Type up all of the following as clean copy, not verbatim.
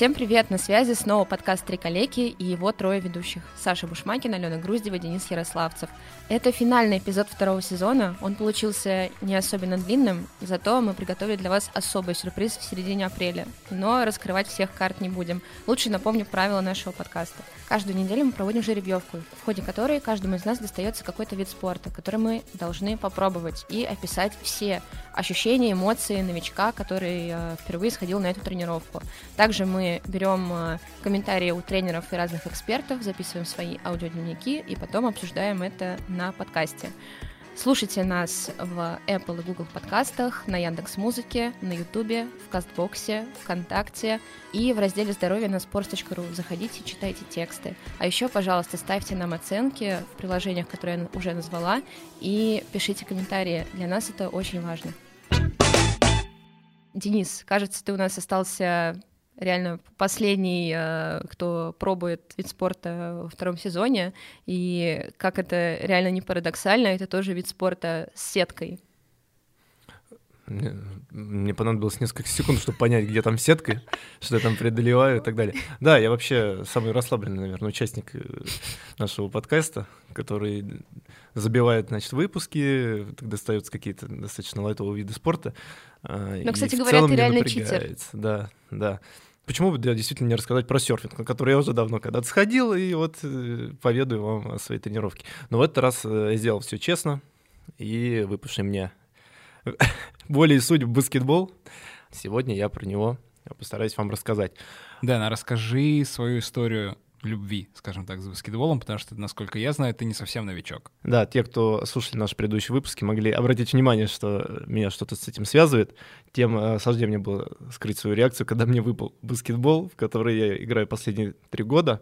Всем привет, на связи снова подкаст «Три калеки» и его трое ведущих. Саша Бушмакин, Алена Груздева, Денис Ярославцев. Это финальный эпизод второго сезона, он получился не особенно длинным, зато мы приготовили для вас особый сюрприз в середине апреля, но раскрывать всех карт не будем. Лучше напомню правила нашего подкаста. Каждую неделю мы проводим жеребьевку, в ходе которой каждому из нас достается какой-то вид спорта, который мы должны попробовать и описать все ощущения, эмоции новичка, который впервые сходил на эту тренировку. Также мы берем комментарии у тренеров и разных экспертов, записываем свои аудиодневники и потом обсуждаем это на подкасте. Слушайте нас в Apple и Google подкастах, на Яндекс.Музыке, на Ютубе, в Castbox, ВКонтакте и в разделе «Здоровье» на sports.ru. Заходите, читайте тексты. А еще, пожалуйста, ставьте нам оценки в приложениях, которые я уже назвала, и пишите комментарии. Для нас это очень важно. Денис, кажется, ты у нас остался реально последний, кто пробует вид спорта во втором сезоне. И как это реально не парадоксально, это тоже вид спорта с сеткой. Мне понадобилось несколько секунд, чтобы понять, где там сетка, что я там преодолеваю и так далее. Да, я вообще самый расслабленный, наверное, участник нашего подкаста, который забивает, значит, выпуски, достаются какие-то достаточно лайтовые виды спорта. Но, кстати говоря, ты реально читер. Да, да. Почему бы действительно не рассказать про серфинг, на который я уже давно когда-то сходил, и вот поведаю вам о своей тренировке. Но в этот раз я сделал все честно, и выпавший мне более и суть в баскетбол. Сегодня я про него постараюсь вам рассказать. Да, расскажи свою историю любви, скажем так, с баскетболом, потому что, насколько я знаю, ты не совсем новичок. Да, те, кто слушали наши предыдущие выпуски, могли обратить внимание, что меня что-то с этим связывает. Тем сложнее мне было скрыть свою реакцию, когда мне выпал баскетбол, в который я играю последние 3 года.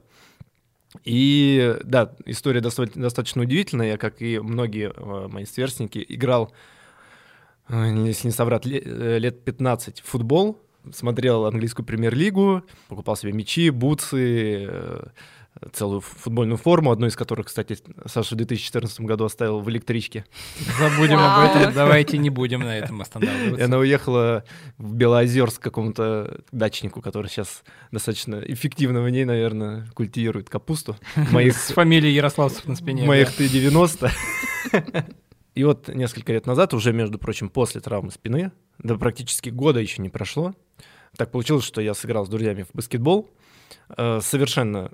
И да, история достаточно удивительная. Я, как и многие мои сверстники, играл, если не соврать, лет 15 в футбол. Смотрел английскую премьер-лигу, покупал себе мячи, бутсы, целую футбольную форму, одну из которых, кстати, Саша в 2014 году оставил в электричке. Забудем об этом, давайте не будем на этом останавливаться. И она уехала в Белоозерск к какому-то дачнику, который сейчас достаточно эффективно в ней, наверное, культивирует капусту. С фамилией Ярославцев на спине. Моих Т-90. И вот несколько лет назад, уже, между прочим, после травмы спины, да практически года еще не прошло, так получилось, что я сыграл с друзьями в баскетбол, совершенно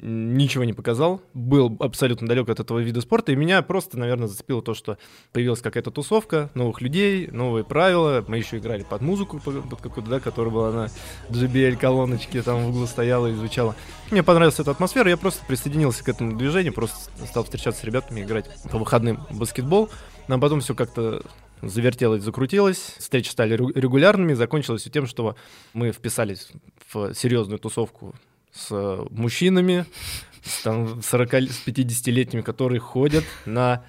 ничего не показал, был абсолютно далек от этого вида спорта, и меня просто, наверное, зацепило то, что появилась какая-то тусовка новых людей, новые правила, мы еще играли под музыку, под какую-то, да, которая была на JBL-колоночке, там в углу стояла и звучала. Мне понравилась эта атмосфера, я просто присоединился к этому движению, просто стал встречаться с ребятами, играть по выходным в баскетбол, но потом все как-то завертелось, закрутилось, встречи стали регулярными, закончилось все тем, что мы вписались в серьезную тусовку с мужчинами, там, 40-50-летними, которые ходят на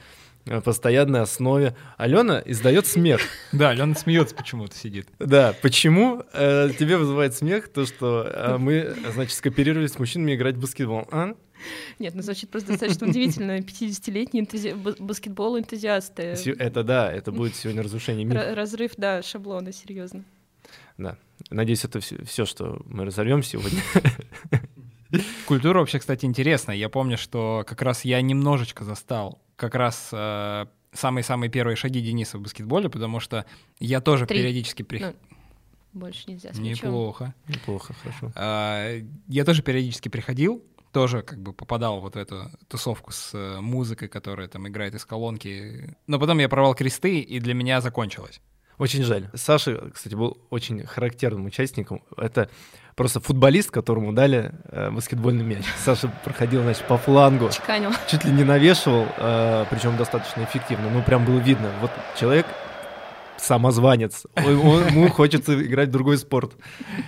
постоянной основе. Алена издает смех. Да, Алена смеется почему-то, сидит. Да, почему тебе вызывает смех то, что мы, значит, скооперировались с мужчинами играть в баскетбол? А? Нет, ну звучит просто достаточно удивительно. 50-летние баскетбол-энтузиасты. Это да, это будет сегодня разрушение мира. Разрыв, да, шаблона, серьезно. Да. Надеюсь, это все, что мы разорвем сегодня. Культура вообще, кстати, интересная. Я помню, что как раз я немножечко застал как раз самые-самые первые шаги Дениса в баскетболе, потому что я тоже периодически... Больше нельзя с мячом. Неплохо. Неплохо, хорошо. Я тоже периодически приходил, тоже как бы попадал вот в эту тусовку с музыкой, которая там играет из колонки. Но потом я порвал кресты, и для меня закончилось. Очень жаль. Саша, кстати, был очень характерным участником. Это просто футболист, которому дали баскетбольный мяч. Саша проходил, значит, по флангу. Чеканил. Чуть ли не навешивал, причем достаточно эффективно. Ну, прям было видно. Вот человек самозванец. Ему хочется играть в другой спорт.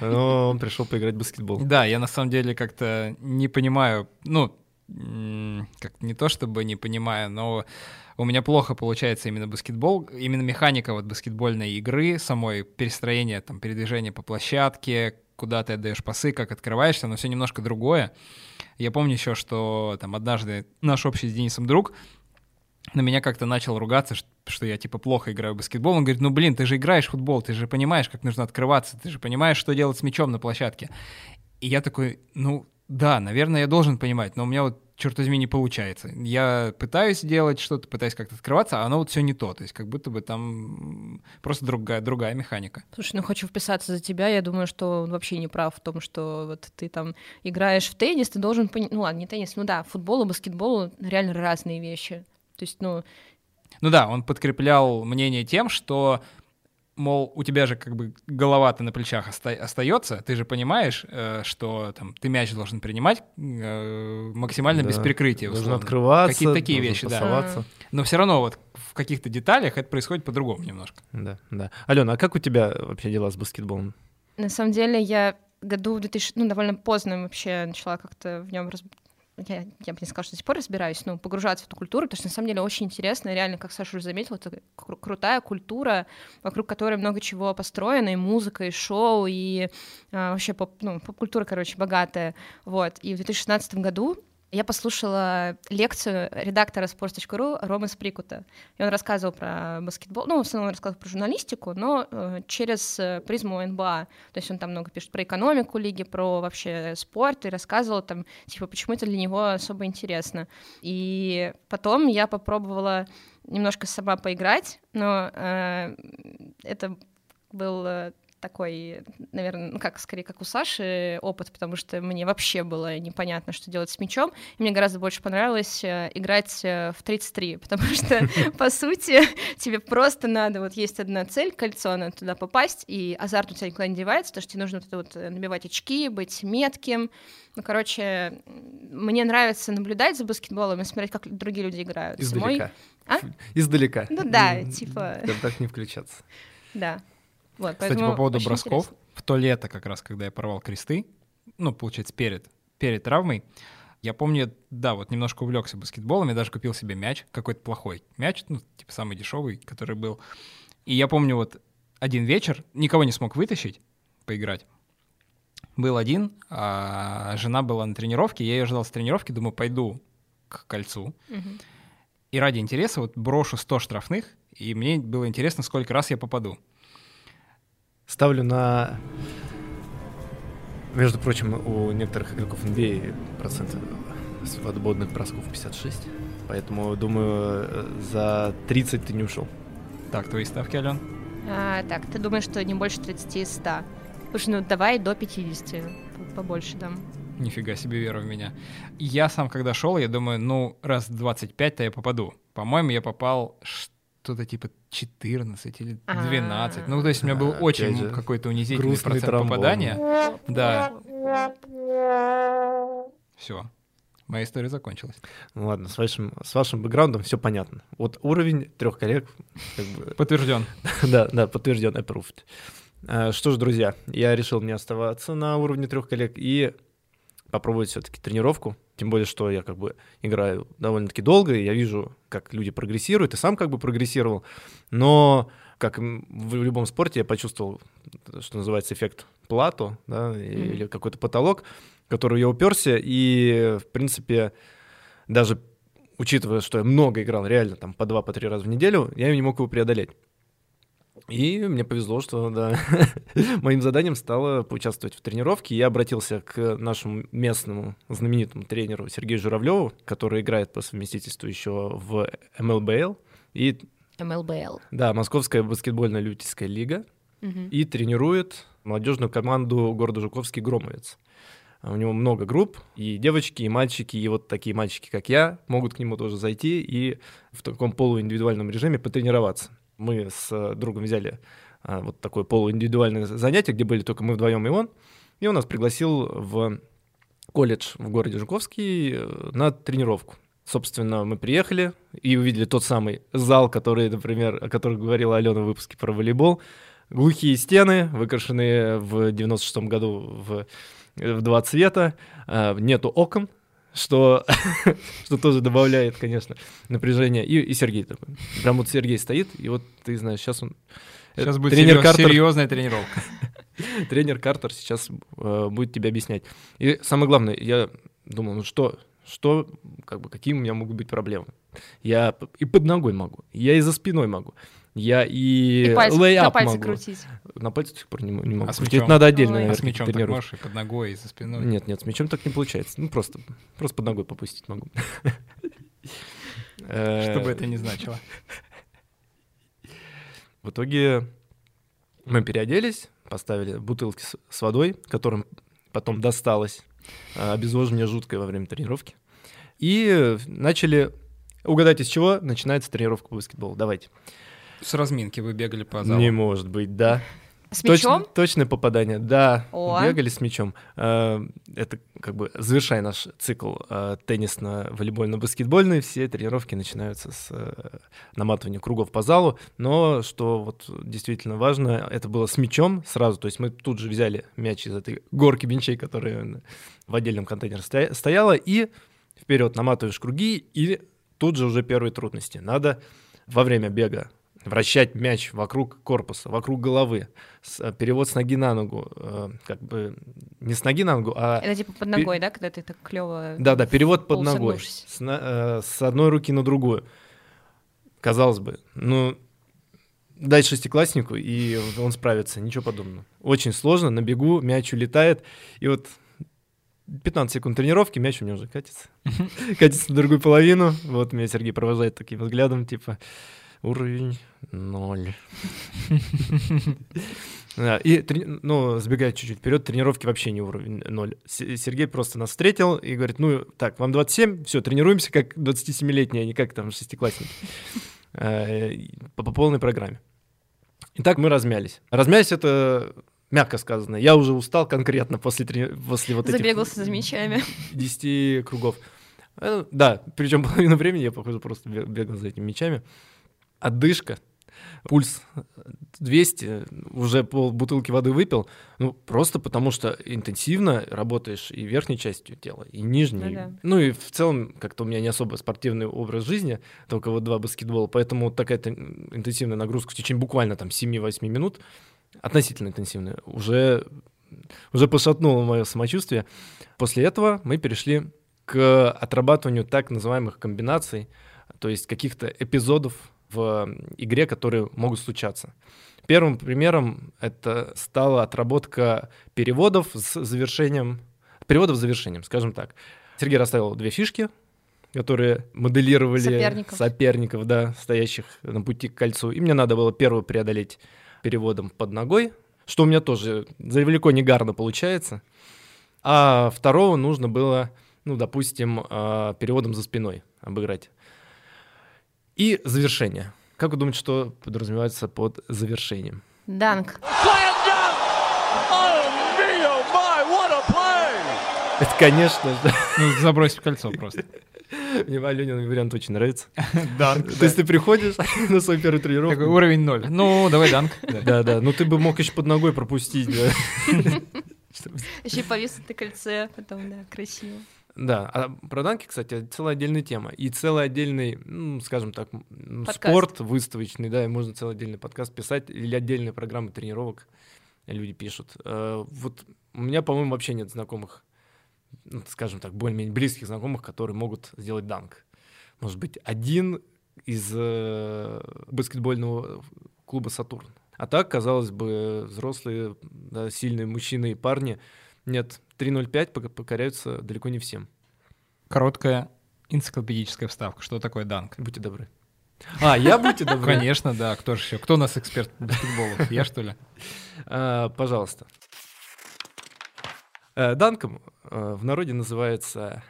Но он пришел поиграть в баскетбол. Да, я на самом деле как-то не понимаю, ну, как не то чтобы не понимаю, но у меня плохо получается именно баскетбол, именно механика вот баскетбольной игры, самой перестроение, там, передвижение по площадке, куда ты отдаешь пасы, как открываешься, но все немножко другое. Я помню еще, что там однажды наш общий с Денисом друг на меня как-то начал ругаться, что я типа плохо играю в баскетбол. Он говорит, ну блин, ты же играешь в футбол, ты же понимаешь, как нужно открываться, ты же понимаешь, что делать с мячом на площадке. И я такой, ну да, наверное, я должен понимать, но у меня вот, черт возьми, не получается. Я пытаюсь делать что-то, пытаюсь как-то открываться, а оно вот все не то. То есть как будто бы там просто другая механика. Слушай, ну хочу вписаться за тебя. Я думаю, что он вообще не прав в том, что вот ты там играешь в теннис, ты должен понимать... Ну ладно, не теннис, ну да, футбол и баскетбол реально разные вещи. То есть, ну... Ну да, он подкреплял мнение тем, что... Мол, у тебя же как бы голова-то на плечах остается, ты же понимаешь, что там, ты мяч должен принимать максимально без прикрытия. Нужно открываться, какие-то такие вещи, да. Но все равно вот в каких-то деталях это происходит по-другому немножко. Да, да. Алена, а как у тебя вообще дела с баскетболом? На самом деле я году в 2000, ну довольно поздно вообще начала как-то в нем я бы не сказала, что до сих пор разбираюсь, но погружаться в эту культуру, потому что на самом деле очень интересно, реально, как Саша уже заметила, это крутая культура, вокруг которой много чего построено, и музыка, и шоу, и вообще поп-культура, короче, богатая. Вот. И в 2016 году я послушала лекцию редактора sports.ru Ромы Сприкута, и он рассказывал про баскетбол, ну, в основном он рассказывал про журналистику, но через призму НБА, то есть он там много пишет про экономику лиги, про вообще спорт, и рассказывал там, типа, почему это для него особо интересно. И потом я попробовала немножко сама поиграть, но это был... такой, наверное, ну как, скорее, как у Саши опыт, потому что мне вообще было непонятно, что делать с мячом, и мне гораздо больше понравилось играть в 33, потому что, по сути, тебе просто надо, вот есть одна цель, кольцо, надо туда попасть, и азарт у тебя никуда не девается, потому что тебе нужно вот набивать очки, быть метким, ну, короче, мне нравится наблюдать за баскетболом и смотреть, как другие люди играют. Издалека. Издалека. Ну да, типа... Так не включаться. Да. Вот, кстати, по поводу бросков, интересно. В то лето как раз, когда я порвал кресты, ну, получается, перед травмой, я помню, да, вот немножко увлекся баскетболом, я даже купил себе мяч, какой-то плохой мяч, ну, типа самый дешевый, который был. И я помню, вот один вечер, никого не смог вытащить поиграть, был один, а жена была на тренировке, я ее ждал с тренировки, думаю, пойду к кольцу. Угу. И ради интереса вот брошу 100 штрафных, и мне было интересно, сколько раз я попаду. Ставлю на... Между прочим, у некоторых игроков NBA процент свободных бросков 56, поэтому, думаю, за 30 ты не ушел. Так, твои ставки, Ален? Так, ты думаешь, что не больше 30 из 100. Слушай, ну давай до 50, побольше дам. Нифига себе, вера в меня. Я сам, когда шел, я думаю, ну, раз 25-то я попаду. По-моему, я попал... что-то типа 14 или 12. А-а-а. Ну, то есть у меня был очень какой-то унизительный процент попадания. Да. Все. Моя история закончилась. Ну ладно, с вашим бэкграундом все понятно. Вот уровень трех коллег... Как бы... Подтвержден. Да, подтвержден, approved. Что ж, друзья, я решил не оставаться на уровне трех коллег и попробовать все-таки тренировку. Тем более, что я как бы играю довольно-таки долго, и я вижу, как люди прогрессируют, и сам как бы прогрессировал. Но, как в любом спорте, я почувствовал, что называется, эффект плато, да, или какой-то потолок, в который я уперся, и, в принципе, даже учитывая, что я много играл, реально, там, по 2-3 раза в неделю, я не мог его преодолеть. И мне повезло, что да, моим заданием стало поучаствовать в тренировке. Я обратился к нашему местному знаменитому тренеру Сергею Журавлеву, который играет по совместительству еще в МЛБЛ. МЛБЛ. Да, Московская баскетбольно-любительская лига. Угу. И тренирует молодежную команду города Жуковский «Громовец». У него много групп, и девочки, и мальчики, и вот такие мальчики, как я, могут к нему тоже зайти и в таком полуиндивидуальном режиме потренироваться. Мы с другом взяли вот такое полуиндивидуальное занятие, где были только мы вдвоем и он. И он нас пригласил в колледж в городе Жуковский на тренировку. Собственно, мы приехали и увидели тот самый зал, который, например, о котором говорила Алена в выпуске про волейбол. Глухие стены, выкрашенные в 96-м году в 2 цвета, нету окон. Что тоже добавляет, конечно, напряжение. И Сергей такой. Прям вот Сергей стоит, и вот ты знаешь, сейчас он... Сейчас будет серьезная тренировка. Тренер Картер сейчас будет тебе объяснять. И самое главное, я думал, ну что, как бы, какие у меня могут быть проблемы? Я и под ногой могу, я и за спиной могу. Я и лейап могу. На пальце крутить. На пальце до сих пор не могу. А крутить надо отдельно, наверное. А с мячом так можешь и под ногой, и за спиной? Нет, нет, с мячом так не получается. Ну, просто под ногой попустить могу. Что бы это ни значило. В итоге мы переоделись, поставили бутылки с водой, которым потом досталось обезвоживание жуткое во время тренировки. И начали... Угадайте, с чего начинается тренировка по баскетболу. Давайте. С разминки вы бегали по залу. Не может быть, да. С мячом? Точное попадание, да. О. Бегали с мячом. Это как бы завершая наш цикл теннисно-волейбольно-баскетбольный. Все тренировки начинаются с наматывания кругов по залу. Но что вот действительно важно, это было с мячом сразу. То есть мы тут же взяли мяч из этой горки бенчей, которая в отдельном контейнере стояла, и вперед наматываешь круги, и тут же уже первые трудности. Надо во время бега вращать мяч вокруг корпуса, вокруг головы. Перевод с ноги на ногу. Как бы не с ноги на ногу, а... Это типа под ногой, да? Когда ты так клёво... Да-да, перевод под ногой. С одной руки на другую. Казалось бы, ну... Дай шестикласснику, и он справится. Ничего подобного. Очень сложно. На бегу мяч улетает. И вот 15 секунд тренировки, мяч у меня уже катится. Катится на другую половину. Вот меня Сергей провожает таким взглядом, типа... Уровень 0. И сбегая чуть-чуть вперед, тренировки вообще не уровень 0. Сергей просто нас встретил и говорит: ну так, вам 27, все, тренируемся как 27-летние, а не как там шестиклассники. По полной программе. Итак, мы размялись. Размялись — это мягко сказано. Я уже устал конкретно после вот этих... Забегался за мячами. 10 кругов. Да, причем половину времени я, похоже, просто бегал за этими мячами. Отдышка, пульс 200, уже полбутылки воды выпил, ну просто потому что интенсивно работаешь и верхней частью тела, и нижней. Да. Ну и в целом как-то у меня не особо спортивный образ жизни, только вот два баскетбола, поэтому такая интенсивная нагрузка в течение буквально там 7-8 минут, относительно интенсивная, уже пошатнула мое самочувствие. После этого мы перешли к отрабатыванию так называемых комбинаций, то есть каких-то эпизодов в игре, которые могут случаться. Первым примером это стала отработка переводов с завершением. Переводов с завершением, скажем так. Сергей расставил две фишки, которые моделировали соперников, да, стоящих на пути к кольцу. И мне надо было первую преодолеть переводом под ногой, что у меня тоже далеко не гарно получается. А второго нужно было, допустим, переводом за спиной обыграть. И завершение. Как вы думаете, что подразумевается под завершением? Данк. Это, конечно же... Забрось в кольцо просто. Мне Аленин вариант очень нравится. Данк. То есть ты приходишь на свою первую тренировку... Такой уровень 0. Ну, давай данк. Да-да, ну ты бы мог еще под ногой пропустить. Еще повесить на кольце, потом, да, красиво. Да, а про данки, кстати, целая отдельная тема. И целый отдельный, скажем так, подкаст. Спорт выставочный, да, и можно целый отдельный подкаст писать, или отдельные программы тренировок люди пишут. Вот у меня, по-моему, вообще нет знакомых, скажем так, более-менее близких знакомых, которые могут сделать данк. Может быть, один из баскетбольного клуба «Сатурн». А так, казалось бы, взрослые, да, сильные мужчины и парни, нет, 3.05 покоряются далеко не всем. Короткая энциклопедическая вставка. Что такое данк? Будьте добры. Я будьте добры? Конечно, да. Кто же еще? Кто у нас эксперт по баскетболу? Я, что ли? Пожалуйста. Данком в народе называется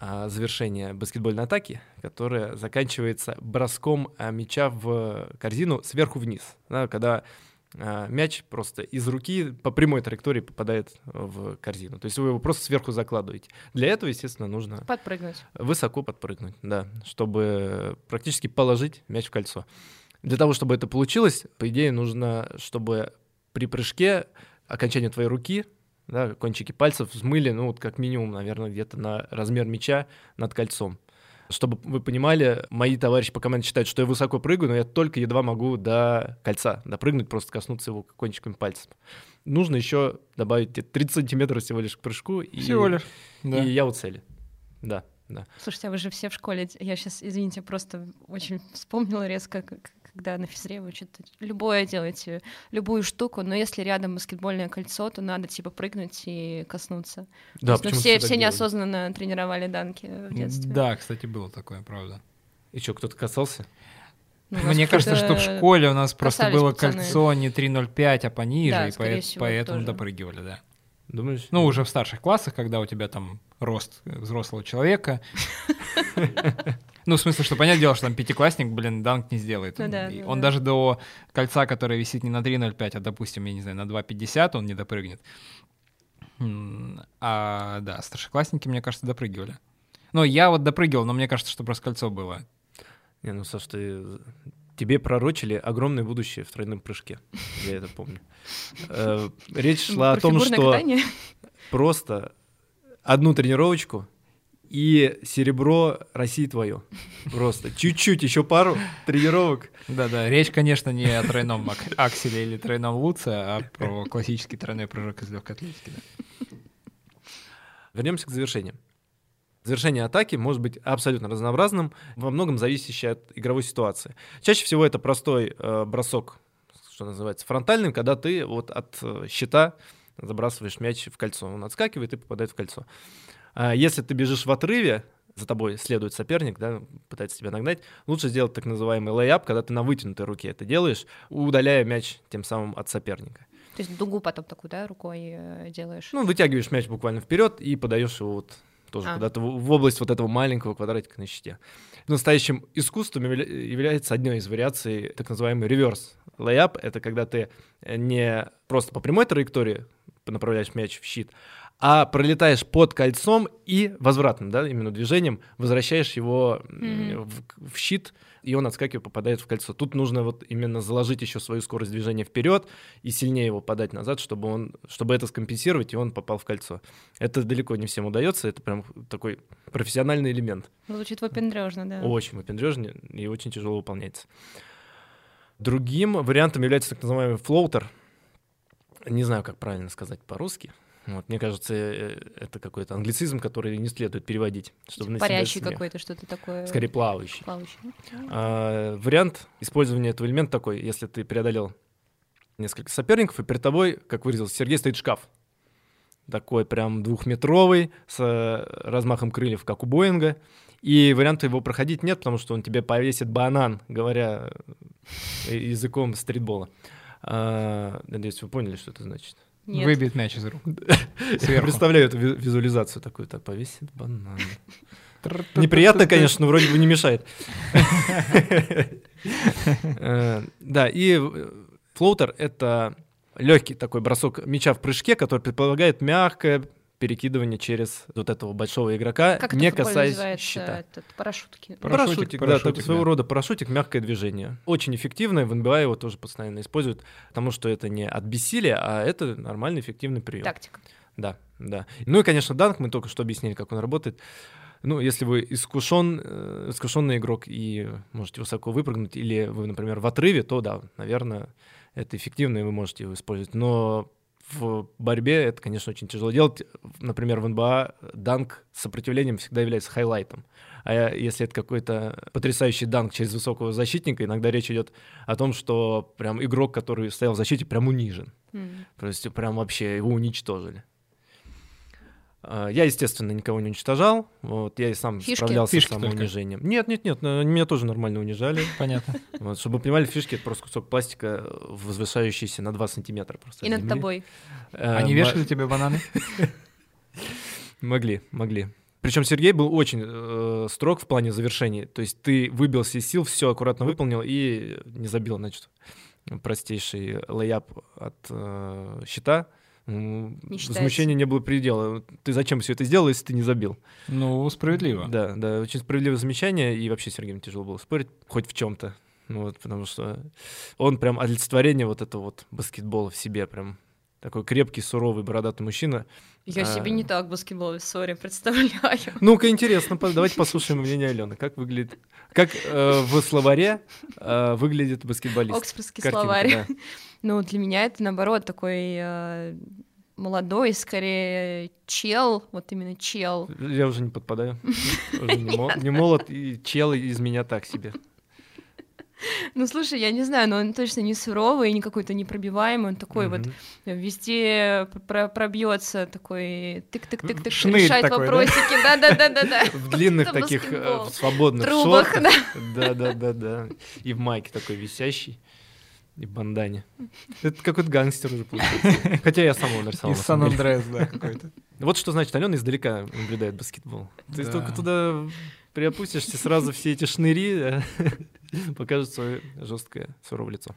завершение баскетбольной атаки, которая заканчивается броском мяча в корзину сверху вниз. Когда... мяч просто из руки по прямой траектории попадает в корзину. То есть вы его просто сверху закладываете. Для этого, естественно, нужно высоко подпрыгнуть, да, чтобы практически положить мяч в кольцо. Для того, чтобы это получилось, по идее, нужно, чтобы при прыжке окончание твоей руки, да, кончики пальцев взмыли, как минимум, наверное, где-то на размер мяча над кольцом. Чтобы вы понимали, мои товарищи по команде считают, что я высоко прыгаю, но я только едва могу до кольца допрыгнуть, просто коснуться его кончиками пальцев. Нужно еще добавить 30 сантиметров всего лишь к прыжку. Да. И я у цели. Да, да. Слушайте, а вы же все в школе. Я сейчас, извините, просто очень вспомнила резко, когда на физре вы что-то любое делаете, любую штуку, но если рядом баскетбольное кольцо, то надо типа прыгнуть и коснуться. Да, то есть, ну, все неосознанно тренировали данки в детстве. Да, кстати, было такое, правда. И что, кто-то касался? Ну, мне кажется, что в школе у нас просто было пацаны. Кольцо не 3.05, а пониже, да, и поэтому допрыгивали, да. Думаешь? Ну, уже в старших классах, когда у тебя там рост взрослого человека. Ну, в смысле, что, понятное дело, что там пятиклассник, блин, данк не сделает. Он даже до кольца, которое висит не на 3.05, а, допустим, я не знаю, на 2.50 он не допрыгнет. А, да, старшеклассники, мне кажется, допрыгивали. Ну, я вот допрыгивал, но мне кажется, что просто кольцо было. Не, ну, Саш, тебе пророчили огромное будущее в тройном прыжке, я это помню. Речь шла о том, что просто одну тренировочку и серебро России твое. Просто чуть-чуть, еще пару тренировок. Да-да, речь, конечно, не о тройном акселе или тройном луце, а про классический тройной прыжок из легкой атлетики. Вернемся к завершению. Завершение атаки может быть абсолютно разнообразным, во многом зависящее от игровой ситуации. Чаще всего это простой бросок, что называется, фронтальным, когда ты вот от щита забрасываешь мяч в кольцо. Он отскакивает и попадает в кольцо. Если ты бежишь в отрыве, за тобой следует соперник, да, пытается тебя нагнать, лучше сделать так называемый layup, когда ты на вытянутой руке это делаешь, удаляя мяч тем самым от соперника. То есть дугу потом такую, да, рукой делаешь? Ну, вытягиваешь мяч буквально вперед и подаешь его вот... Тоже куда-то в область вот этого маленького квадратика на щите. Настоящим искусством является одной из вариаций так называемый reverse layup. Это когда ты не просто по прямой траектории направляешь мяч в щит, а пролетаешь под кольцом и возвратным, да, именно движением возвращаешь его в щит, и он, отскакивая, попадает в кольцо. Тут нужно вот именно заложить еще свою скорость движения вперед и сильнее его подать назад, чтобы это скомпенсировать, и он попал в кольцо. Это далеко не всем удается, это прям такой профессиональный элемент. Звучит выпендрежно, да. Очень выпендрежно и очень тяжело выполняется. Другим вариантом является так называемый флоутер. Не знаю, как правильно сказать по-русски. Вот, мне кажется, это какой-то англицизм, который не следует переводить. Чтобы парящий какой-то, что-то такое. Скорее, плавающий. Вариант использования этого элемента такой, если ты преодолел несколько соперников, и перед тобой, как выразился Сергей, стоит шкаф. Такой прям двухметровый, с размахом крыльев, как у Боинга. И варианта его проходить нет, потому что он тебе повесит банан, говоря языком стритбола. Надеюсь, вы поняли, что это значит. Нет. Выбит мяч из рук. Я представляю эту визуализацию такую, так повесит банан. Неприятно, конечно, но вроде бы не мешает. Да, и флоутер — это легкий такой бросок мяча в прыжке, который предполагает мягкое перекидывание через вот этого большого игрока, не касаясь щита. Парашютик, да, так, своего рода парашютик, мягкое движение. Очень эффективное, в NBA его тоже постоянно используют, потому что это не от бессилия, а это нормальный эффективный прием. Тактика. Да. Ну и, конечно, данк, мы только что объяснили, как он работает. Ну, если вы искушенный игрок и можете высоко выпрыгнуть, или вы, например, в отрыве, то да, наверное, это эффективно, и вы можете его использовать. Но в борьбе это, конечно, очень тяжело делать. Например, в НБА данк с сопротивлением всегда является хайлайтом. А если это какой-то потрясающий данк через высокого защитника, иногда речь идет о том, что прям игрок, который стоял в защите, прям унижен. То есть прям вообще его уничтожили. Я, естественно, никого не уничтожал. Вот, я и сам справлялся с самоунижением. Нет, меня тоже нормально унижали. Понятно. Вот, чтобы вы понимали, фишки — это просто кусок пластика, возвышающийся на 2 сантиметра просто. И над тобой. Они вешали тебе бананы? Могли. Причем Сергей был очень строг в плане завершений. То есть ты выбился из сил, все аккуратно выполнил и не забил, значит, простейший лейап от щита. Возмущения не было предела. Ты зачем все это сделал, если ты не забил? Ну, справедливо. Да, очень справедливое замечание. И вообще Сергею тяжело было спорить хоть в чем-то. Вот, потому что он прям олицетворение вот этого вот баскетбола в себе. Прям такой крепкий, суровый, бородатый мужчина. Я себе не так баскетбол, сори, представляю. Ну-ка, интересно, давайте послушаем мнение Алены. Как выглядит... Как в словаре выглядит баскетболист? Оксфордский словарь. Да. Ну, для меня это, наоборот, такой молодой, скорее, чел, вот именно чел. Я уже не подпадаю. Не молод, и чел из меня так себе. Ну, слушай, я не знаю, но он точно не суровый, не какой-то непробиваемый, он такой вот везде пробьется, такой тык-тык-тык-тык, решает вопросики, да-да-да-да-да. В длинных таких свободных шортах, да-да-да-да, и в майке такой висящий, и в бандане. Это какой-то гангстер уже получается, хотя я сам его нарисовал. Из Сан-Андреас, да, какой-то. Вот что значит, Алена издалека наблюдает баскетбол. Ты только туда приопустишься, сразу все эти шныри покажут свое жесткое суровое лицо.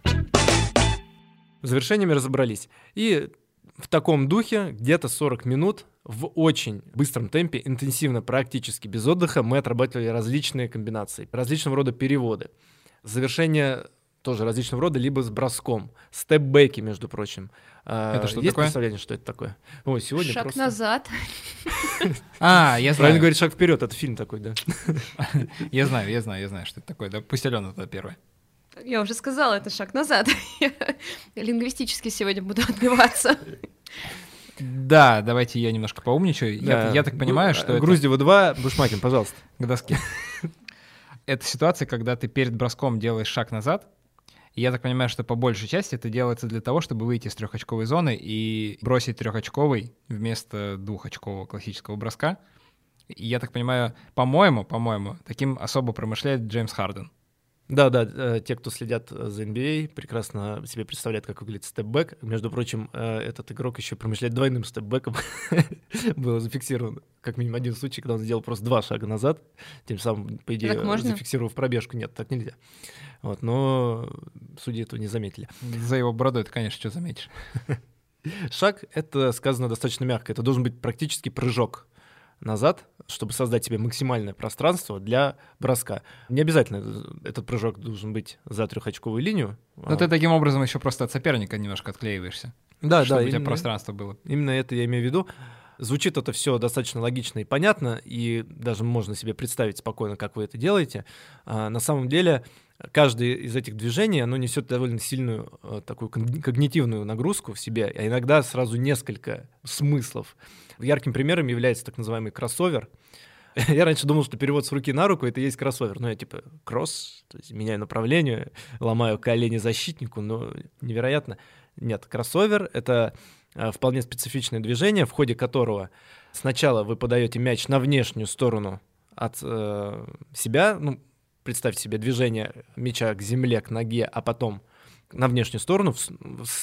С завершениями разобрались. И в таком духе где-то 40 минут в очень быстром темпе, интенсивно, практически без отдыха, мы отрабатывали различные комбинации, различного рода переводы. Завершение тоже различного рода, либо с броском. Степбэки, между прочим. Это что есть такое? Представление, что это такое? Ой, сегодня шаг просто... назад. А, я знаю. Правильно говорит, шаг вперед. Это фильм такой, да? Я знаю, что это такое. Да, пусть Алена тогда первая. Я уже сказала, это шаг назад. Лингвистически сегодня буду отбиваться. Да, давайте я немножко поумничаю. Я так понимаю, что это... Груздева 2, Бушмакин, пожалуйста. К доске. Это ситуация, когда ты перед броском делаешь шаг назад. И я так понимаю, что по большей части это делается для того, чтобы выйти из трехочковой зоны и бросить трехочковый вместо двухочкового классического броска. И я так понимаю, по-моему, таким особо промышляет Джеймс Харден. Да, те, кто следят за NBA, прекрасно себе представляют, как выглядит степбэк. Между прочим, этот игрок еще промышляет двойным степбэком. Было зафиксировано как минимум один случай, когда он сделал просто два шага назад, тем самым, по идее, зафиксировав пробежку. Нет, так нельзя. Вот, но судьи этого не заметили. За его бородой ты, конечно, что заметишь. Шаг — это сказано достаточно мягко. Это должен быть практически прыжок назад, чтобы создать себе максимальное пространство для броска. Не обязательно этот прыжок должен быть за трехочковую линию. Но ты таким образом еще просто от соперника немножко отклеиваешься. Да, чтобы у тебя пространство было. Именно это я имею в виду. Звучит это все достаточно логично и понятно, и даже можно себе представить спокойно, как вы это делаете. На самом деле, каждое из этих движений, оно несет довольно сильную такую когнитивную нагрузку в себе, а иногда сразу несколько смыслов. Ярким примером является так называемый кроссовер. Я раньше думал, что перевод с руки на руку — это и есть кроссовер. Ну, я типа кросс, то есть меняю направление, ломаю колени защитнику, но невероятно. Нет, кроссовер — это вполне специфичное движение, в ходе которого сначала вы подаете мяч на внешнюю сторону от себя, ну, представьте себе движение мяча к земле, к ноге, а потом на внешнюю сторону с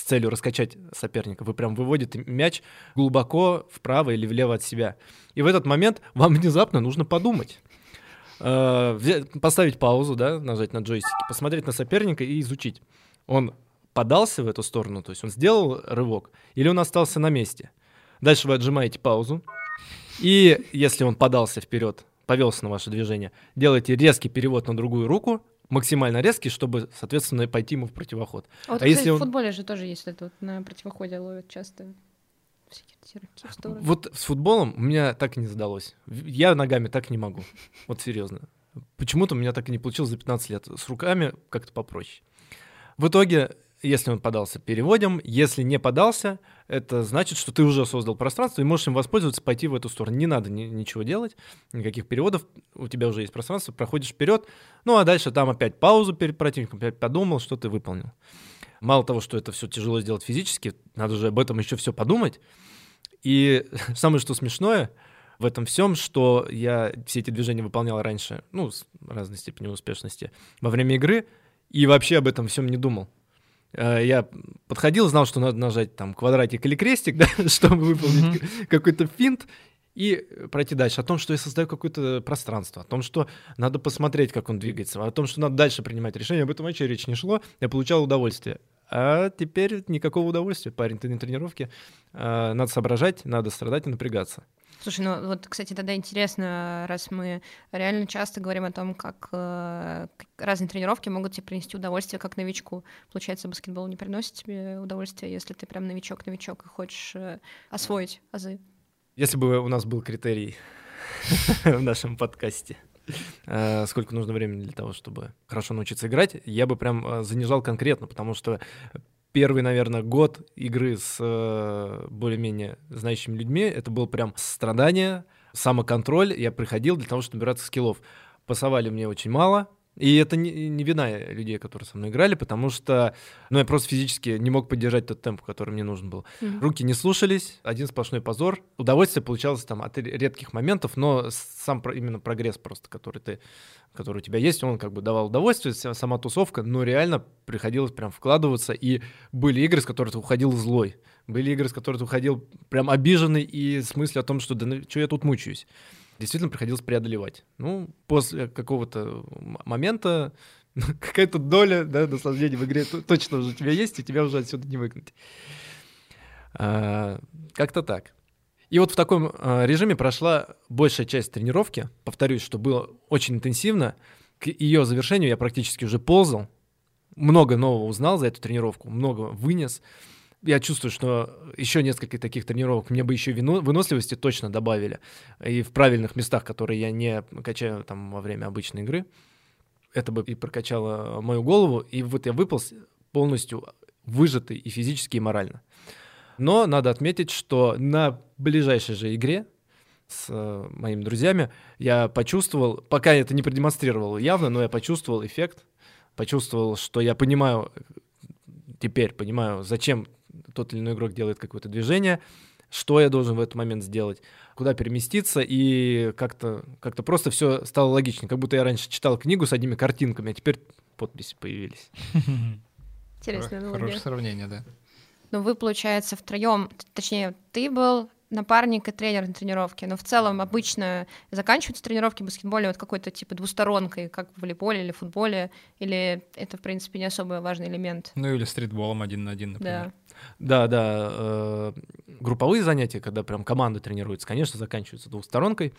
целью раскачать соперника. Вы прям выводите мяч глубоко вправо или влево от себя. И в этот момент вам внезапно нужно подумать. Поставить паузу, да, нажать на джойстик, посмотреть на соперника и изучить. Он подался в эту сторону, то есть он сделал рывок, или он остался на месте. Дальше вы отжимаете паузу. И если он подался вперед, повелся на ваше движение, делаете резкий перевод на другую руку, максимально резкий, чтобы, соответственно, пойти ему в противоход. А вот, кстати, если в футболе же тоже есть это, вот на противоходе ловят часто всякие руки в сторону. Вот с футболом у меня так и не задалось. Я ногами так не могу, вот серьезно. Почему-то у меня так и не получилось за 15 лет. С руками как-то попроще. В итоге, если он подался, переводим. Если не подался, это значит, что ты уже создал пространство и можешь им воспользоваться, пойти в эту сторону. Не надо ничего делать, никаких переводов. У тебя уже есть пространство, проходишь вперед. Ну, а дальше там опять паузу перед противником, опять подумал, что ты выполнил. Мало того, что это все тяжело сделать физически, надо же об этом еще все подумать. И самое, что смешное в этом всем, что я все эти движения выполнял раньше, ну, с разной степенью успешности, во время игры, и вообще об этом всем не думал. Я подходил, знал, что надо нажать там квадратик или крестик, да, чтобы выполнить какой-то финт и пройти дальше. О том, что я создаю какое-то пространство, о том, что надо посмотреть, как он двигается, о том, что надо дальше принимать решение. Об этом вообще речь не шло. Я получал удовольствие. А теперь никакого удовольствия, парень, ты на тренировке. Надо соображать, надо страдать и напрягаться. Слушай, ну вот, кстати, тогда интересно, раз мы реально часто говорим о том, как разные тренировки могут тебе принести удовольствие как новичку. Получается, баскетбол не приносит тебе удовольствия, если ты прям новичок-новичок и хочешь освоить азы. Если бы у нас был критерий в нашем подкасте, сколько нужно времени для того, чтобы хорошо научиться играть, я бы прям занижал конкретно, потому что первый, наверное, год игры с более-менее знающими людьми, это было прям страдание, самоконтроль. Я приходил для того, чтобы набираться скиллов. Пасовали мне очень мало, И это не вина людей, которые со мной играли, потому что я просто физически не мог поддержать тот темп, который мне нужен был. Руки не слушались, один сплошной позор. Удовольствие получалось там от редких моментов, но сам именно прогресс просто, который у тебя есть, он как бы давал удовольствие, сама тусовка, но реально приходилось прям вкладываться, и были игры, с которых ты уходил злой. Были игры, с которых ты уходил прям обиженный и с мыслью о том, что да что я тут мучаюсь. Действительно приходилось преодолевать. После какого-то момента какая-то доля наслаждения в игре точно уже у тебя есть, и тебя уже отсюда не выгнать. Как-то так. И вот в таком режиме прошла большая часть тренировки. Повторюсь, что было очень интенсивно. К ее завершению я практически уже ползал. Много нового узнал за эту тренировку, много вынес. Я чувствую, что еще несколько таких тренировок мне бы еще выносливости точно добавили. И в правильных местах, которые я не качаю там во время обычной игры. Это бы и прокачало мою голову. И вот я выполз полностью выжатый и физически, и морально. Но надо отметить, что на ближайшей же игре с моими друзьями я почувствовал, пока я это не продемонстрировал явно, но я почувствовал эффект, почувствовал, что я теперь понимаю, зачем тот или иной игрок делает какое-то движение, что я должен в этот момент сделать, куда переместиться, и как-то просто все стало логичнее. Как будто я раньше читал книгу с одними картинками, а теперь подписи появились. Интересное аналогия. Хорошее сравнение, да. Но вы, получается, втроем, точнее, ты был напарник и тренер на тренировке, но в целом обычно заканчиваются тренировки в баскетболе вот какой-то типа двусторонкой, как в волейболе или футболе, или это, в принципе, не особо важный элемент? Или стритболом 1 на 1, например. Да. Групповые занятия, когда прям команда тренируется, конечно, заканчиваются двухсторонкой.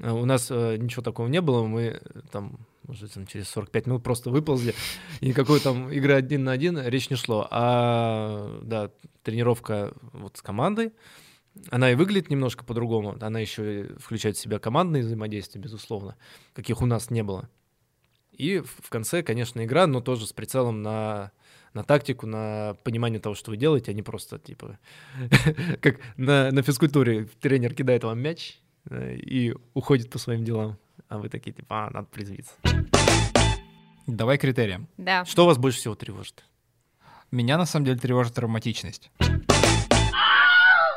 У нас ничего такого не было, мы там, может быть, через 45 минут просто выползли, и никакой там игры 1 на 1 речь не шло. А да, тренировка вот с командой, она и выглядит немножко по-другому, она еще включает в себя командные взаимодействия, безусловно, каких у нас не было. И в конце, конечно, игра, но тоже с прицелом на тактику, на понимание того, что вы делаете, а не просто типа как на физкультуре тренер кидает вам мяч и уходит по своим делам, а вы такие типа надо призвиться. Давай критериям. Да. Что вас больше всего тревожит? Меня на самом деле тревожит травматичность.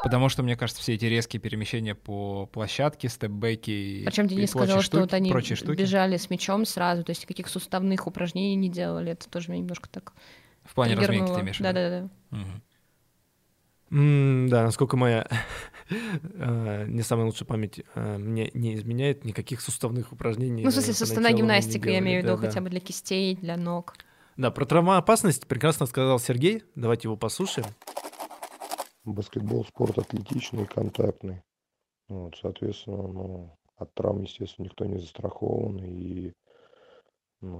Потому что, мне кажется, все эти резкие перемещения по площадке, степбэки, причем Денис сказал, что вот они бежали с мячом сразу, то есть никаких суставных упражнений не делали. Это тоже меня немножко так в плане триггернуло. Разминки ты имеешь в виду? Да. Угу. Да, насколько моя не самая лучшая память мне не изменяет, никаких суставных упражнений. В смысле, суставная гимнастика, я имею в виду, хотя бы для кистей, для ног. Да, про травмоопасность прекрасно сказал Сергей. Давайте его послушаем. Баскетбол — спорт атлетичный, контактный. Соответственно, от травм, естественно, никто не застрахован. И,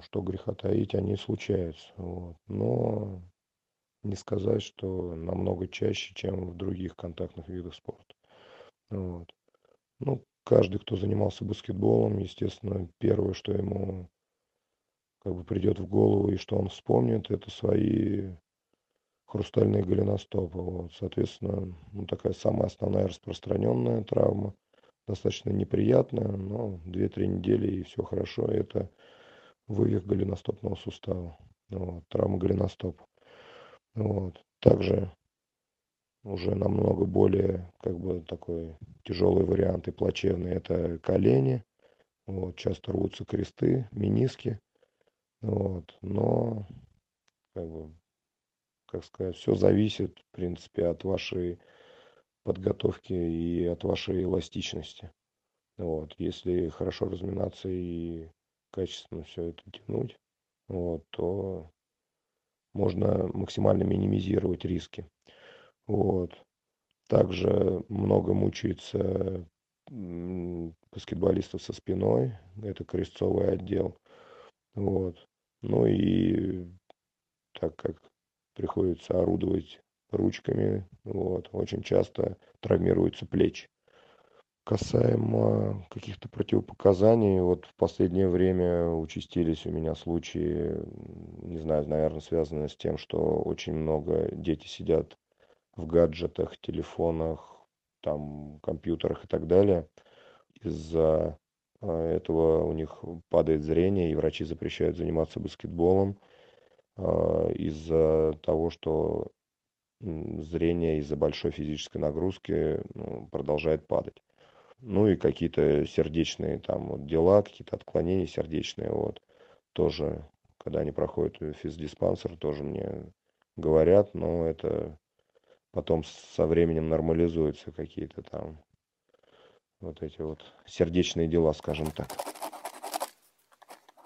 что греха таить, они случаются. Но не сказать, что намного чаще, чем в других контактных видах спорта. Каждый, кто занимался баскетболом, естественно, первое, что ему придет в голову и что он вспомнит, это свои хрустальные голеностопы. Соответственно, такая самая основная распространенная травма, достаточно неприятная, но 2-3 недели и все хорошо. Это вывих голеностопного сустава, травма голеностопа. Также уже намного более такой тяжелый вариант и плачевный — это колени. Часто рвутся кресты, мениски. Но все зависит, в принципе, от вашей подготовки и от вашей эластичности. Если хорошо разминаться и качественно все это тянуть, то можно максимально минимизировать риски. Также много мучается баскетболистов со спиной, это крестцовый отдел. И так как приходится орудовать ручками, очень часто травмируются плечи. Касаемо каких-то противопоказаний, в последнее время участились у меня случаи, не знаю, наверное, связанные с тем, что очень много дети сидят в гаджетах, телефонах, компьютерах и так далее. Из-за этого у них падает зрение, и врачи запрещают заниматься баскетболом из-за того, что зрение из-за большой физической нагрузки продолжает падать. Ну и какие-то сердечные там вот дела, какие-то отклонения сердечные, вот, тоже, когда они проходят физдиспансер, тоже мне говорят, но это потом со временем нормализуются какие-то там вот эти вот сердечные дела, скажем так.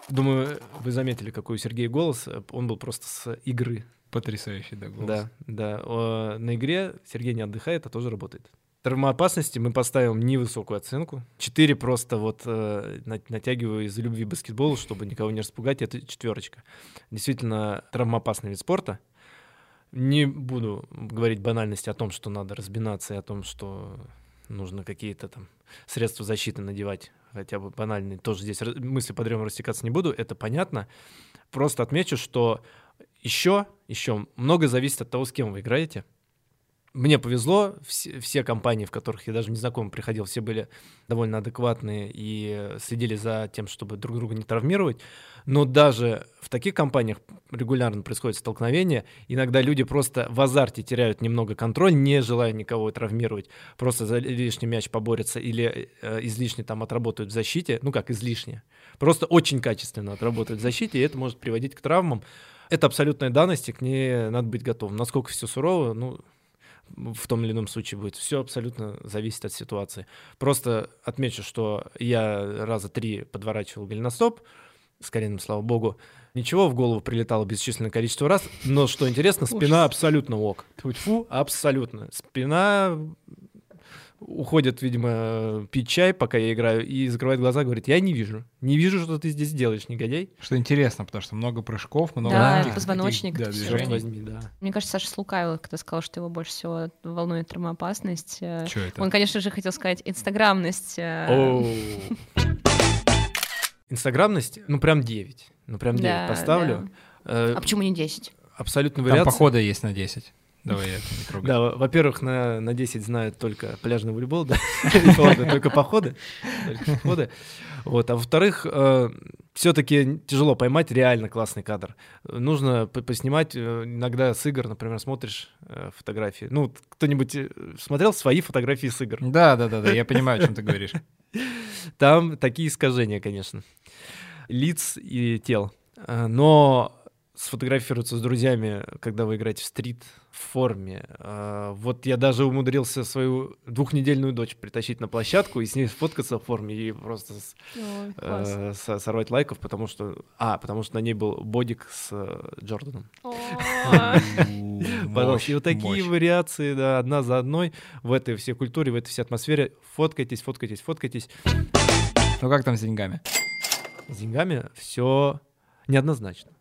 Думаю, вы заметили, какой у Сергея голос, он был просто с игры. Потрясающий, да, голос. Да, да. На игре Сергей не отдыхает, а тоже работает. Травмоопасности мы поставим невысокую оценку. 4 просто вот натягиваю из-за любви к баскетболу, чтобы никого не распугать. Это 4. Действительно травмоопасный вид спорта. Не буду говорить банальности о том, что надо разбинаться, и о том, что нужно какие-то там средства защиты надевать, хотя бы банальные. Тоже здесь мысли подрем растекаться не буду, это понятно. Просто отмечу, что еще много зависит от того, с кем вы играете. Мне повезло, все компании, в которых я даже не знаком приходил, все были довольно адекватные и следили за тем, чтобы друг друга не травмировать. Но даже в таких компаниях регулярно происходят столкновения. Иногда люди просто в азарте теряют немного контроль, не желая никого травмировать. Просто за лишний мяч поборются или излишне там отработают в защите. Ну как излишне. Просто очень качественно отработают в защите, и это может приводить к травмам. Это абсолютная данность, и к ней надо быть готовым. Насколько все сурово, в том или ином случае будет. Все абсолютно зависит от ситуации. Просто отмечу, что я раза 3 подворачивал голеностоп с коленом, слава богу. Ничего, в голову прилетало бесчисленное количество раз. Но, что интересно, спина абсолютно ок. Тьфу, абсолютно. Спина уходит, видимо, пить чай, пока я играю, и закрывает глаза, говорит, я не вижу. Не вижу, что ты здесь делаешь, негодяй. Что интересно, потому что много прыжков, много... Да, позвоночник. Да, движений. Да. Мне кажется, Саша слукавил, когда сказал, что его больше всего волнует травмоопасность. Чё это? Он, конечно же, хотел сказать инстаграмность. Инстаграмность? Прям 9. Прям 9 поставлю. А почему не 10? Абсолютно вариант. Там похода есть на 10. Давай я это не трогаю. Да, во-первых, на 10 знают только пляжный волейбол, да, только походы. Вот, а во-вторых, все-таки тяжело поймать реально классный кадр. Нужно поснимать, иногда с игр, например, смотришь фотографии. Ну, кто-нибудь смотрел свои фотографии с игр? Да, я понимаю, о чем ты говоришь. Там такие искажения, конечно, лиц и тел. Но сфотографироваться с друзьями, когда вы играете в стрит, в форме. Вот я даже умудрился свою двухнедельную дочь притащить на площадку и с ней сфоткаться в форме и просто сорвать лайков, потому что на ней был бодик с Джорданом. И вот такие вариации, да, одна за одной в этой всей культуре, в этой всей атмосфере. Фоткайтесь. Ну как там с деньгами? С деньгами все неоднозначно.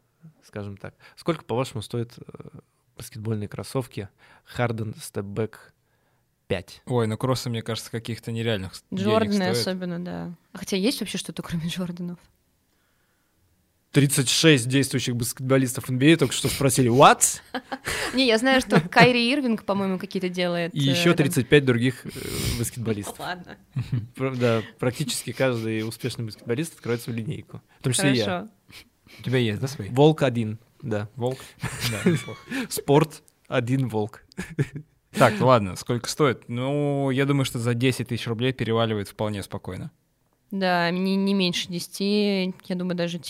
Скажем так. Сколько, по-вашему, стоят баскетбольные кроссовки Харден Степбэк 5? Ой, кроссы, мне кажется, каких-то нереальных Джорданы денег стоят. Особенно, да. Хотя есть вообще что-то, кроме Джорданов? 36 действующих баскетболистов NBA только что спросили «What?». Не, я знаю, что Кайри Ирвинг, по-моему, какие-то делает. И еще 35 других баскетболистов. Ладно. Да, практически каждый успешный баскетболист откроет свою линейку. В том числе и я. У тебя есть, да, свои? Волк 1, да. Волк? Да. Спорт 1 волк. Так, ладно, сколько стоит? Я думаю, что за 10 тысяч рублей переваливает вполне спокойно. Да, не меньше 10, я думаю, даже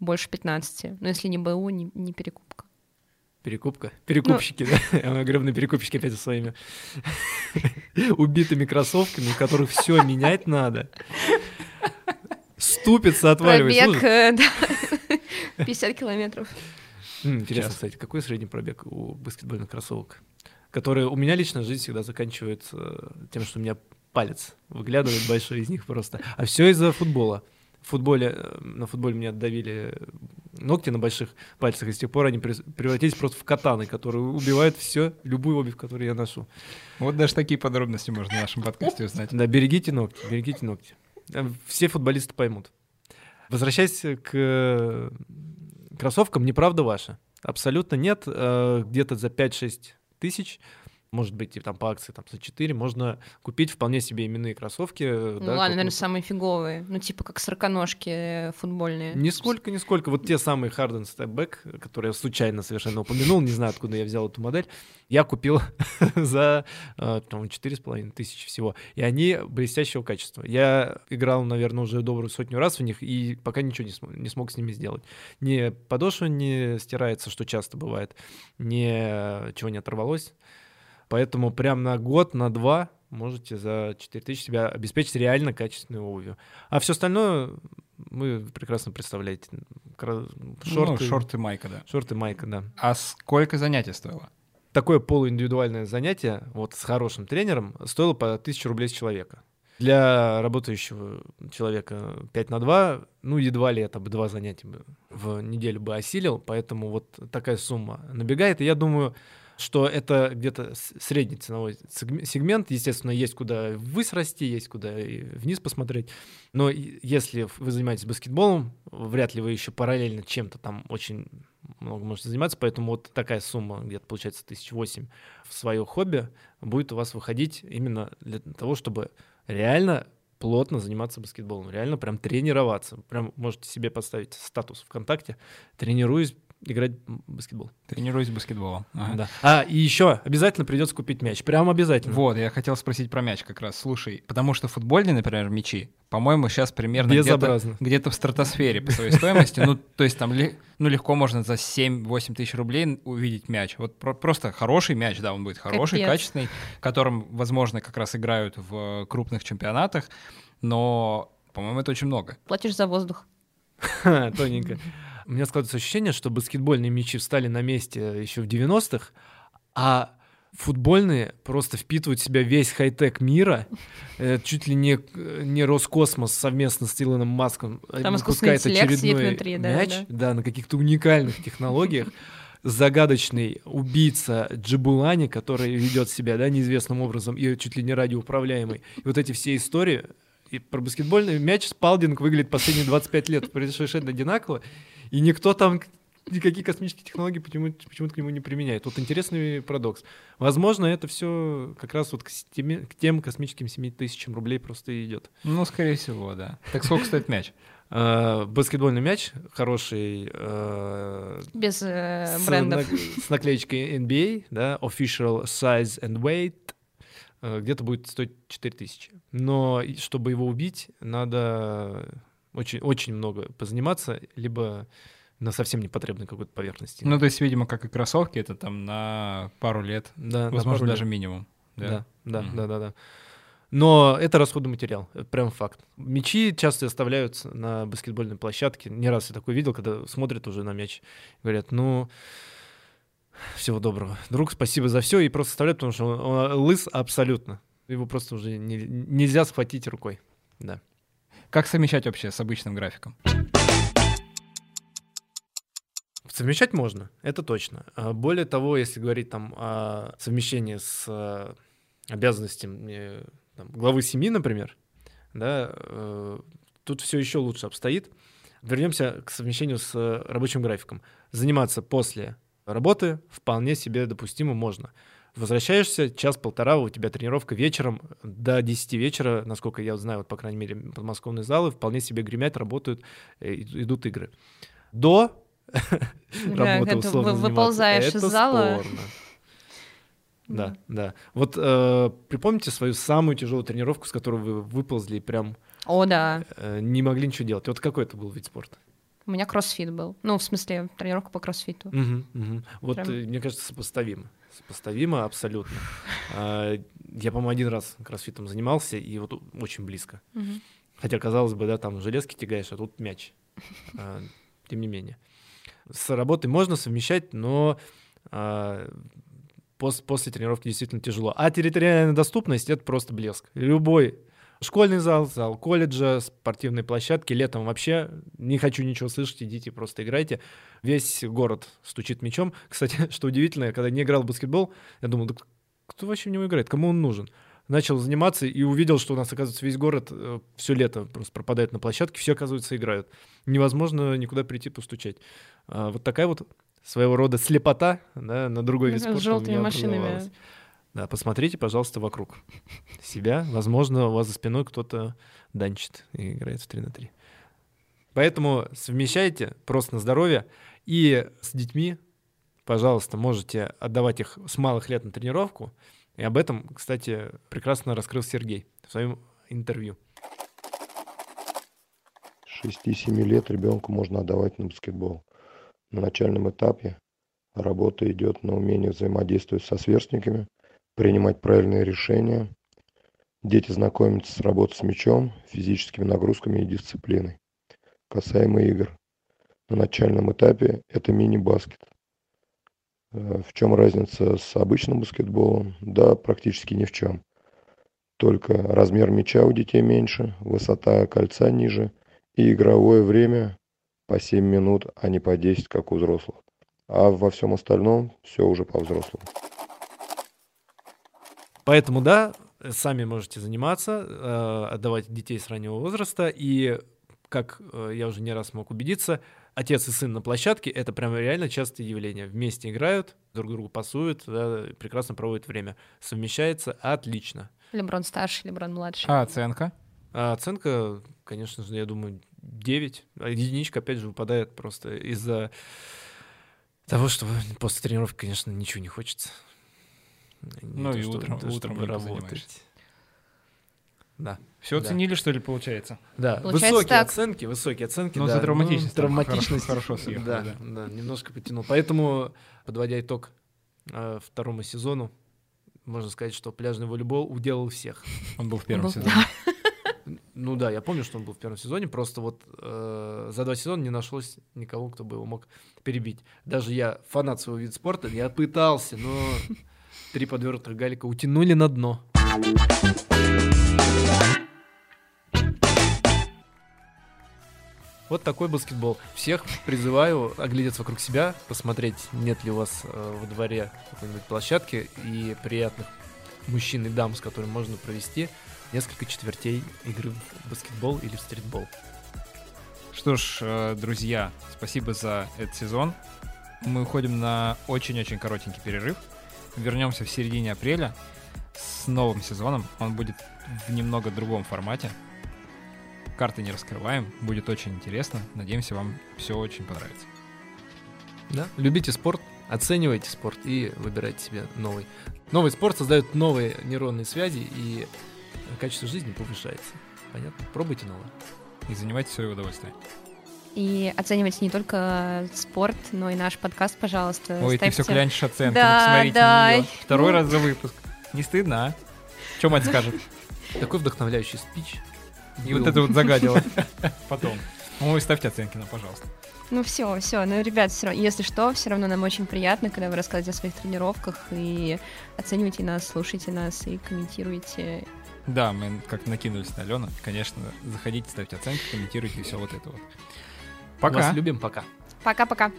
больше 15. Но если не БУ, не перекупка. Перекупка? Перекупщики, да? Огромные перекупщики опять со своими убитыми кроссовками, в которых все менять надо. Ступица отваливается. Пробег, да, 50 километров. Интересно, кстати, какой средний пробег у баскетбольных кроссовок? Которые у меня лично жизнь всегда заканчивается тем, что у меня палец выглядывает большой из них просто. А все из-за футбола. На футболе меня отдавили ногти на больших пальцах, и с тех пор они превратились просто в катаны, которые убивают все, любую обувь, которую я ношу. Вот даже такие подробности можно в нашем подкасте узнать. Да, берегите ногти. Все футболисты поймут. Возвращаясь к кроссовкам, неправда ваша. Абсолютно нет. Где-то за 5-6 тысяч может быть, и там по акции там, за 4 можно купить вполне себе именные кроссовки. Ну да, ладно, наверное, самые фиговые, ну типа как сороконожки футбольные. Нисколько. Вот те самые Harden Stepback, которые я случайно совершенно упомянул, не знаю, откуда я взял эту модель, я купил за 4,5 тысячи всего. И они блестящего качества. Я играл, наверное, уже добрую сотню раз в них, и пока ничего не смог с ними сделать. Ни подошва не стирается, что часто бывает, ничего не оторвалось. Поэтому прям на год, на два можете за 4 тысячи себя обеспечить реально качественной обувью. А все остальное вы прекрасно представляете. Шорты, майка, да. А сколько занятий стоило? Такое полуиндивидуальное занятие вот с хорошим тренером стоило по 1000 рублей с человека. Для работающего человека 5 на 2, ну, едва ли это бы два занятия в неделю бы осилил, поэтому вот такая сумма набегает, и я думаю, что это где-то средний ценовой сегмент. Естественно, есть куда ввысь расти, есть куда и вниз посмотреть. Но если вы занимаетесь баскетболом, вряд ли вы еще параллельно чем-то там очень много можете заниматься. Поэтому вот такая сумма, где-то получается 1008 в свое хобби, будет у вас выходить именно для того, чтобы реально плотно заниматься баскетболом, реально прям тренироваться. Прям можете себе поставить статус ВКонтакте «Тренируюсь играть в баскетбол». Тренируюсь баскетболом. Ага. Да. А, и еще обязательно придется купить мяч. Прям обязательно. Вот, я хотел спросить про мяч как раз. Слушай, потому что футбольные, например, мячи, по-моему, сейчас примерно где-то в стратосфере по своей стоимости. Ну, то есть там легко можно за 7-8 тысяч рублей увидеть мяч. Вот просто хороший мяч, да, он будет хороший, качественный, которым, возможно, как раз играют в крупных чемпионатах, но, по-моему, это очень много. Платишь за воздух. Тоненько. У меня складывается ощущение, что баскетбольные мячи встали на месте еще в 90-х, а футбольные просто впитывают в себя весь хай-тек мира. Чуть ли не Роскосмос совместно с Илоном Маском выпускает очередной внутри, мяч на каких-то уникальных технологиях. Загадочный убийца Джабулани, который ведет себя неизвестным образом и чуть ли не радиоуправляемый. И вот эти все истории... И про баскетбольный мяч Спалдинг выглядит последние 25 лет совершенно одинаково, и никто там никакие космические технологии почему-то к нему не применяет. Вот интересный парадокс. Возможно, это все как раз вот к тем космическим 7000 рублей просто и идет. Ну, скорее всего, да. Так сколько стоит мяч? Баскетбольный мяч хороший, без брендов, с наклеечкой NBA, да, official size and weight. Где-то будет стоить 4000. Но чтобы его убить, надо очень-очень много позаниматься, либо на совсем непотребной какой-то поверхности. Ну, то есть, видимо, как и кроссовки, это там на пару лет, да, возможно, даже минимум. Да. Но это расходный материал, прям факт. Мячи часто оставляются на баскетбольной площадке. Не раз я такое видел, когда смотрят уже на мяч, говорят, ну... Всего доброго. Друг, спасибо за все. И просто оставляют, потому что он лыс абсолютно. Его просто уже нельзя схватить рукой. Да. Как совмещать вообще с обычным графиком? Совмещать можно, это точно. Более того, если говорить там о совмещении с обязанностями там, главы семьи, например, да, тут все еще лучше обстоит. Вернемся к совмещению с рабочим графиком. Заниматься после работы вполне себе допустимо можно. Возвращаешься, час-полтора, у тебя тренировка вечером до 10 вечера, насколько я знаю, вот, по крайней мере, подмосковные залы вполне себе гремят, работают, идут игры. До работы условно выползаешь из зала. Да. Вот припомните свою самую тяжелую тренировку, с которой вы выползли и прям не могли ничего делать. Вот какой это был вид спорта? У меня кроссфит был. Ну, в смысле, тренировка по кроссфиту. Вот, мне кажется, сопоставимо. Сопоставимо абсолютно. Я, по-моему, один раз кроссфитом занимался, и вот очень близко. Хотя, казалось бы, да, там железки тягаешь, а тут мяч. Тем не менее. С работой можно совмещать, но... После тренировки действительно тяжело. А территориальная доступность — это просто блеск. Любой школьный зал, зал колледжа, спортивные площадки. Летом вообще не хочу ничего слышать, идите просто играйте. Весь город стучит мячом. Кстати, что удивительно, когда не играл в баскетбол, я думал, да кто вообще в него играет, кому он нужен? Начал заниматься и увидел, что у нас, оказывается, весь город все лето просто пропадает на площадке, все, оказывается, играют. Невозможно никуда прийти постучать. Вот такая вот своего рода слепота, да, на другой вид спорта у меня образовалась. Да, посмотрите, пожалуйста, вокруг себя. Возможно, у вас за спиной кто-то данчит и играет в 3 на 3. Поэтому совмещайте просто на здоровье. И с детьми, пожалуйста, можете отдавать их с малых лет на тренировку. И об этом, кстати, прекрасно раскрыл Сергей в своем интервью. 6-7 лет ребенку можно отдавать на баскетбол. На начальном этапе работа идет на умение взаимодействовать со сверстниками, принимать правильные решения. Дети знакомятся с работой с мячом, физическими нагрузками и дисциплиной. Касаемо игр. На начальном этапе это мини-баскет. В чем разница с обычным баскетболом? Да, практически ни в чем. Только размер мяча у детей меньше, высота кольца ниже и игровое время по 7 минут, а не по 10, как у взрослых. А во всем остальном все уже по-взрослому. Поэтому, да, сами можете заниматься, отдавать детей с раннего возраста. И, как я уже не раз мог убедиться, отец и сын на площадке — это прям реально частое явление. Вместе играют, друг другу пасуют, да, прекрасно проводят время. Совмещается отлично. Леброн старший, Леброн младший. А оценка? А оценка, конечно же, я думаю, 9. Единичка, опять же, выпадает просто из-за того, что после тренировки, конечно, ничего не хочется. Ну и утром не занимаешься. Да. Все оценили, да. Что ли, получается? Да, получается высокие оценки. Но да. За травматичность. Хорошо съехал. Да, немножко потянул. Поэтому, подводя итог второму сезону, можно сказать, что пляжный волейбол уделал всех. Он был в первом сезоне. Ну да, я помню, что он был в первом сезоне, просто вот за 2 сезона не нашлось никого, кто бы его мог перебить. Даже я, фанат своего вида спорта, я пытался, но 3 подвертых галика утянули на дно. Вот такой баскетбол. Всех призываю оглядеться вокруг себя, посмотреть, нет ли у вас во дворе какой-нибудь площадки и приятных мужчин и дам, с которыми можно провести несколько четвертей игры в баскетбол или в стритбол. Что ж, друзья, спасибо за этот сезон. Мы уходим на очень-очень коротенький перерыв. Вернемся в середине апреля с новым сезоном. Он будет в немного другом формате. Карты не раскрываем, будет очень интересно. Надеемся, вам все очень понравится. Да, любите спорт, оценивайте спорт и выбирайте себе новый. Новый спорт создает новые нейронные связи, и качество жизни повышается. Понятно? Пробуйте новое. И занимайтесь в свое удовольствие. И оценивайте не только спорт, но и наш подкаст, пожалуйста. Ой, ставьте... ты все клянчишь оценки, да, ну, да. Второй раз за выпуск. Не стыдно, а? Что мать скажет? Такой вдохновляющий спич. И вот это вот загадило. Потом. Ой, ставьте оценки нам, пожалуйста. Ну все, ну, ребят, все равно, если что, все равно нам очень приятно, когда вы рассказываете о своих тренировках и оцениваете нас, слушаете нас и комментируете. Да, мы как накинулись на Алену. Конечно, заходите, ставьте оценки, комментируйте и все вот это вот. Пока. Вас любим, пока. Пока-пока.